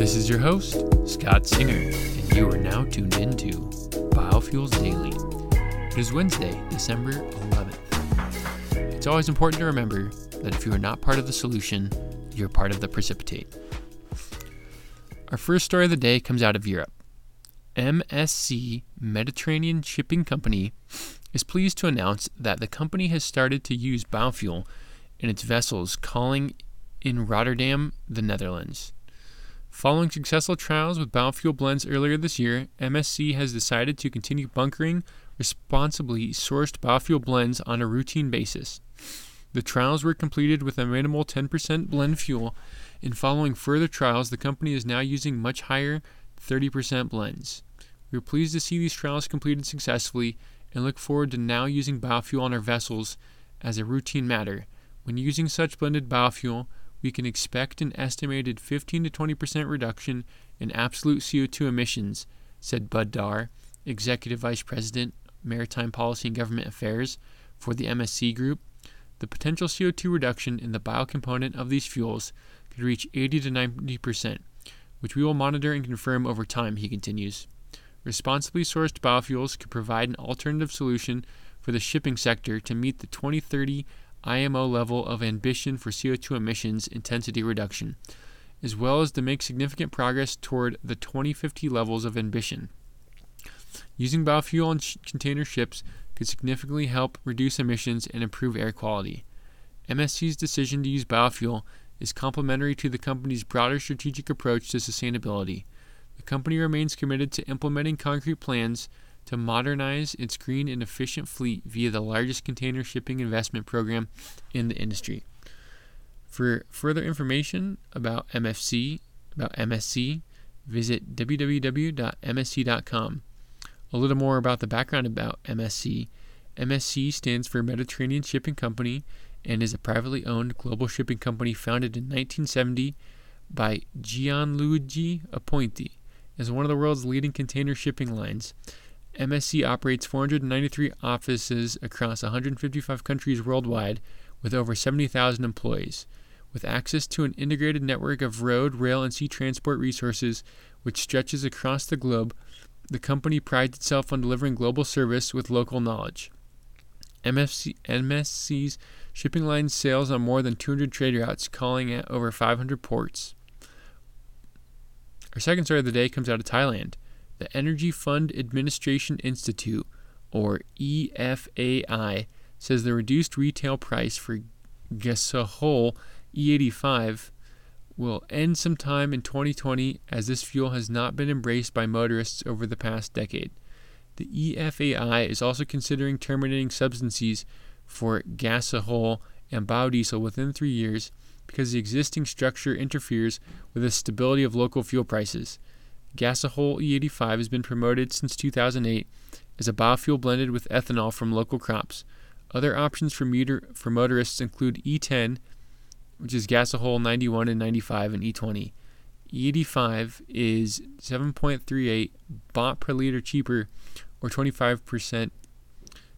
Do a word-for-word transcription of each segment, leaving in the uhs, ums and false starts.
This is your host, Scott Singer, and you are now tuned into Biofuels Daily. It is Wednesday, December eleventh. It's always important to remember that if you are not part of the solution, you're part of the precipitate. Our first story of the day comes out of Europe. M S C, Mediterranean Shipping Company, is pleased to announce that the company has started to use biofuel in its vessels calling in Rotterdam, the Netherlands. Following successful trials with biofuel blends earlier this year, M S C has decided to continue bunkering responsibly sourced biofuel blends on a routine basis. The trials were completed with a minimal ten percent blend fuel, and following further trials, the company is now using much higher thirty percent blends. We are pleased to see these trials completed successfully and look forward to now using biofuel on our vessels as a routine matter. When using such blended biofuel, we can expect an estimated fifteen to twenty percent reduction in absolute C O two emissions, said Bud Darr, Executive Vice President, Maritime Policy and Government Affairs for the M S C Group. The potential C O two reduction in the biocomponent of these fuels could reach eighty to ninety percent, which we will monitor and confirm over time, he continues. Responsibly sourced biofuels could provide an alternative solution for the shipping sector to meet the twenty thirty I M O level of ambition for C O two emissions intensity reduction, as well as to make significant progress toward the twenty fifty levels of ambition. Using biofuel on sh- container ships could significantly help reduce emissions and improve air quality. M S C's decision to use biofuel is complementary to the company's broader strategic approach to sustainability. The company remains committed to implementing concrete plans to modernize its green and efficient fleet via the largest container shipping investment program in the industry. For further information about M S C, about M S C, visit w w w dot m s c dot com. A little more about the background about M S C. M S C stands for Mediterranean Shipping Company and is a privately owned global shipping company founded in nineteen seventy by Gianluigi Aponte as one of the world's leading container shipping lines. M S C operates four hundred ninety-three offices across one hundred fifty-five countries worldwide with over seventy thousand employees. With access to an integrated network of road, rail, and sea transport resources which stretches across the globe, the company prides itself on delivering global service with local knowledge. M S C, M S C's shipping line sails on more than two hundred trade routes, calling at over five hundred ports. Our second story of the day comes out of Thailand. The Energy Fund Administration Institute, or E F A I, says the reduced retail price for Gasohol E eighty-five will end sometime in twenty twenty, as this fuel has not been embraced by motorists over the past decade. The E F A I is also considering terminating subsidies for gasohol and biodiesel within three years because the existing structure interferes with the stability of local fuel prices. Gasohol E eighty-five has been promoted since two thousand eight as a biofuel blended with ethanol from local crops. Other options for, motor- for motorists include E ten, which is Gasohol ninety-one and ninety-five, and E twenty. E eighty-five is seven point three eight baht per liter cheaper, or twenty-five percent,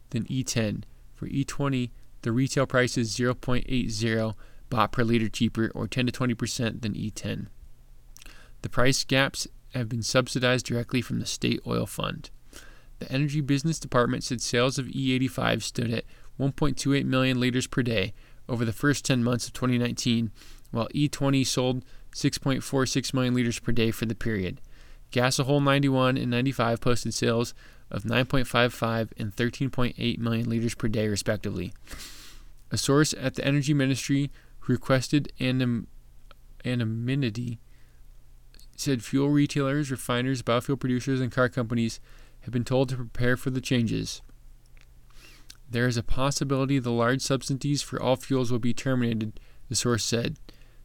than E ten. For E twenty, the retail price is zero point eight zero baht per liter cheaper, or ten to twenty percent, than E ten. The price gaps have been subsidized directly from the State Oil Fund. The Energy Business Department said sales of E eighty-five stood at one point two eight million liters per day over the first ten months of twenty nineteen, while E twenty sold six point four six million liters per day for the period. Gasohol ninety-one and ninety-five posted sales of nine point five five and thirteen point eight million liters per day, respectively. A source at the Energy Ministry requested anim- anonymity said fuel retailers, refiners, biofuel producers, and car companies have been told to prepare for the changes. There is a possibility the large subsidies for all fuels will be terminated, the source said.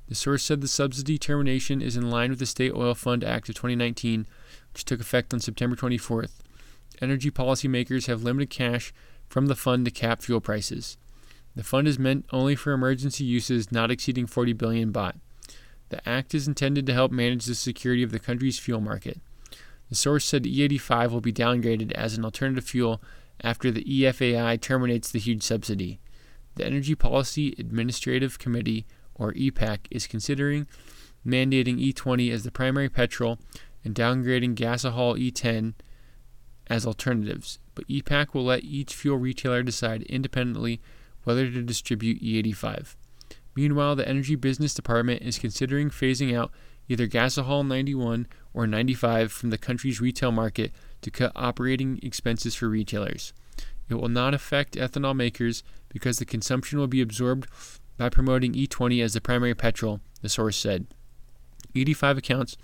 The source said the subsidy termination is in line with the State Oil Fund Act of twenty nineteen, which took effect on September twenty-fourth. Energy policymakers have limited cash from the fund to cap fuel prices. The fund is meant only for emergency uses not exceeding forty billion baht. The act is intended to help manage the security of the country's fuel market. The source said E eighty-five will be downgraded as an alternative fuel after the E F A I terminates the huge subsidy. The Energy Policy Administrative Committee, or E PAC, is considering mandating E twenty as the primary petrol and downgrading Gasohol E ten as alternatives, but E PAC will let each fuel retailer decide independently whether to distribute E eighty-five. Meanwhile, the Energy Business Department is considering phasing out either Gasohol ninety-one or ninety-five from the country's retail market to cut operating expenses for retailers. It will not affect ethanol makers because the consumption will be absorbed by promoting E twenty as the primary petrol, the source said. E eighty-five accounts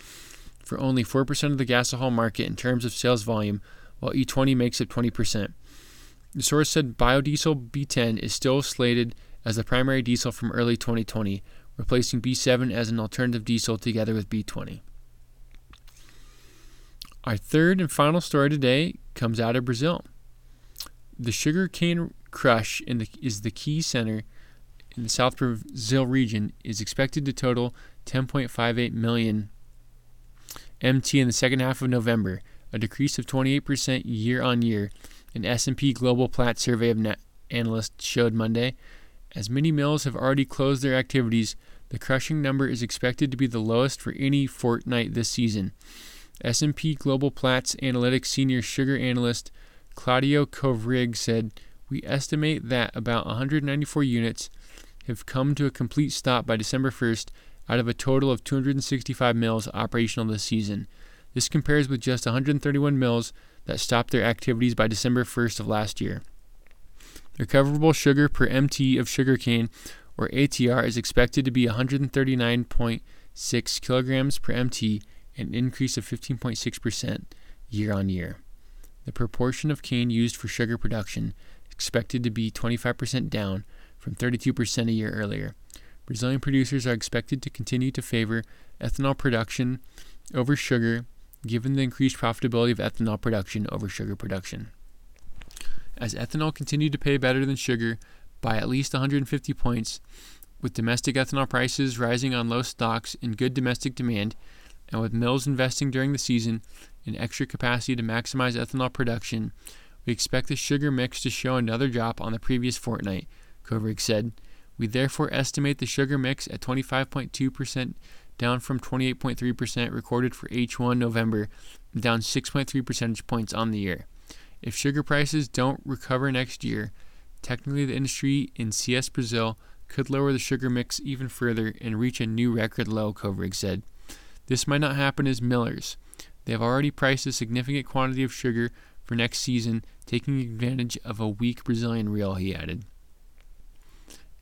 for only four percent of the gasohol market in terms of sales volume, while E twenty makes up twenty percent. The source said biodiesel B ten is still slated as the primary diesel from early twenty twenty, replacing B seven as an alternative diesel together with B twenty. Our third and final story today comes out of Brazil. The sugarcane crush in the, is the key center in the South Brazil region is expected to total ten point five eight million M T in the second half of November, a decrease of twenty-eight percent year-on-year, an S and P Global Platts survey of na- analysts showed Monday. As many mills have already closed their activities, the crushing number is expected to be the lowest for any fortnight this season. S and P Global Platts Analytics Senior Sugar Analyst Claudio Kovrig said, "We estimate that about one hundred ninety-four units have come to a complete stop by December first out of a total of two hundred sixty-five mills operational this season. This compares with just one hundred thirty-one mills that stopped their activities by December first of last year." Recoverable sugar per M T of sugarcane, or A T R, is expected to be one hundred thirty-nine point six kilograms per M T, an increase of fifteen point six percent year-on-year. The proportion of cane used for sugar production is expected to be twenty-five percent down from thirty-two percent a year earlier. Brazilian producers are expected to continue to favor ethanol production over sugar, given the increased profitability of ethanol production over sugar production. As ethanol continued to pay better than sugar by at least one hundred fifty points, with domestic ethanol prices rising on low stocks and good domestic demand, and with mills investing during the season in extra capacity to maximize ethanol production, we expect the sugar mix to show another drop on the previous fortnight, Kovrig said. We therefore estimate the sugar mix at twenty-five point two percent, down from twenty-eight point three percent recorded for H one November, and down six point three percentage points on the year. If sugar prices don't recover next year, technically the industry in C S Brazil could lower the sugar mix even further and reach a new record low, Kovrig said. This might not happen as millers. They have already priced a significant quantity of sugar for next season, taking advantage of a weak Brazilian real, he added.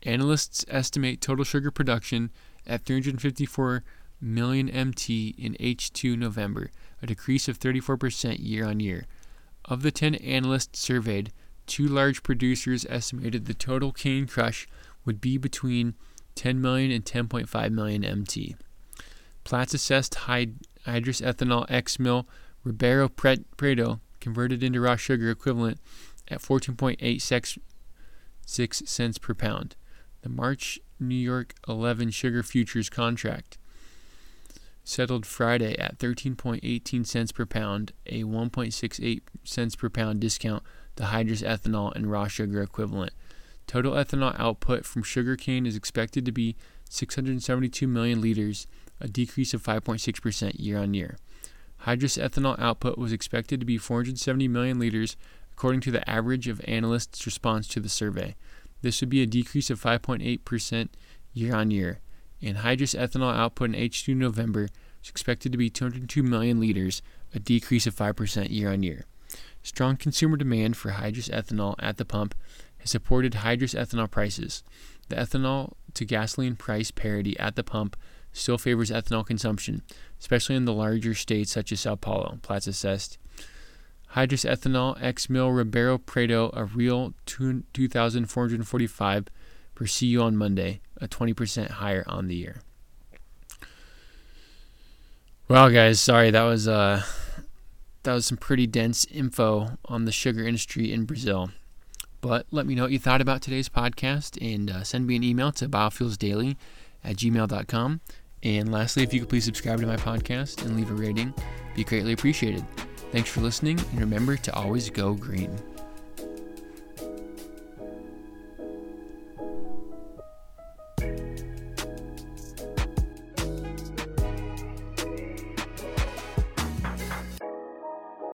Analysts estimate total sugar production at three hundred fifty-four million M T in H two November, a decrease of thirty-four percent year-on-year. Of the ten analysts surveyed, two large producers estimated the total cane crush would be between ten million and ten point five million M T. Platts assessed hydrous ethanol ex-mill Ribeirão Preto, converted into raw sugar equivalent, at fourteen point eight six cents per pound. The March New York eleven sugar futures contract settled Friday at thirteen point one eight cents per pound, a one point six eight cents per pound discount to hydrous ethanol and raw sugar equivalent. Total ethanol output from sugarcane is expected to be six hundred seventy-two million liters, a decrease of five point six percent year-on-year. Hydrous ethanol output was expected to be four hundred seventy million liters, according to the average of analysts' response to the survey. This would be a decrease of five point eight percent year-on-year. And hydrous ethanol output in H two November is expected to be two hundred two million liters, a decrease of five percent year-on-year. Strong consumer demand for hydrous ethanol at the pump has supported hydrous ethanol prices. The ethanol-to-gasoline price parity at the pump still favors ethanol consumption, especially in the larger states such as Sao Paulo, Platts assessed. Hydrous ethanol ex-mill Ribeirão Preto, a real two thousand four hundred forty-five per C U on Monday, a twenty percent higher on the year. Well, guys, sorry, that was uh, that was some pretty dense info on the sugar industry in Brazil. But let me know what you thought about today's podcast, and uh, send me an email to biofuelsdaily at gmail dot com. And lastly, if you could please subscribe to my podcast and leave a rating, it'd be greatly appreciated. Thanks for listening, and remember to always go green.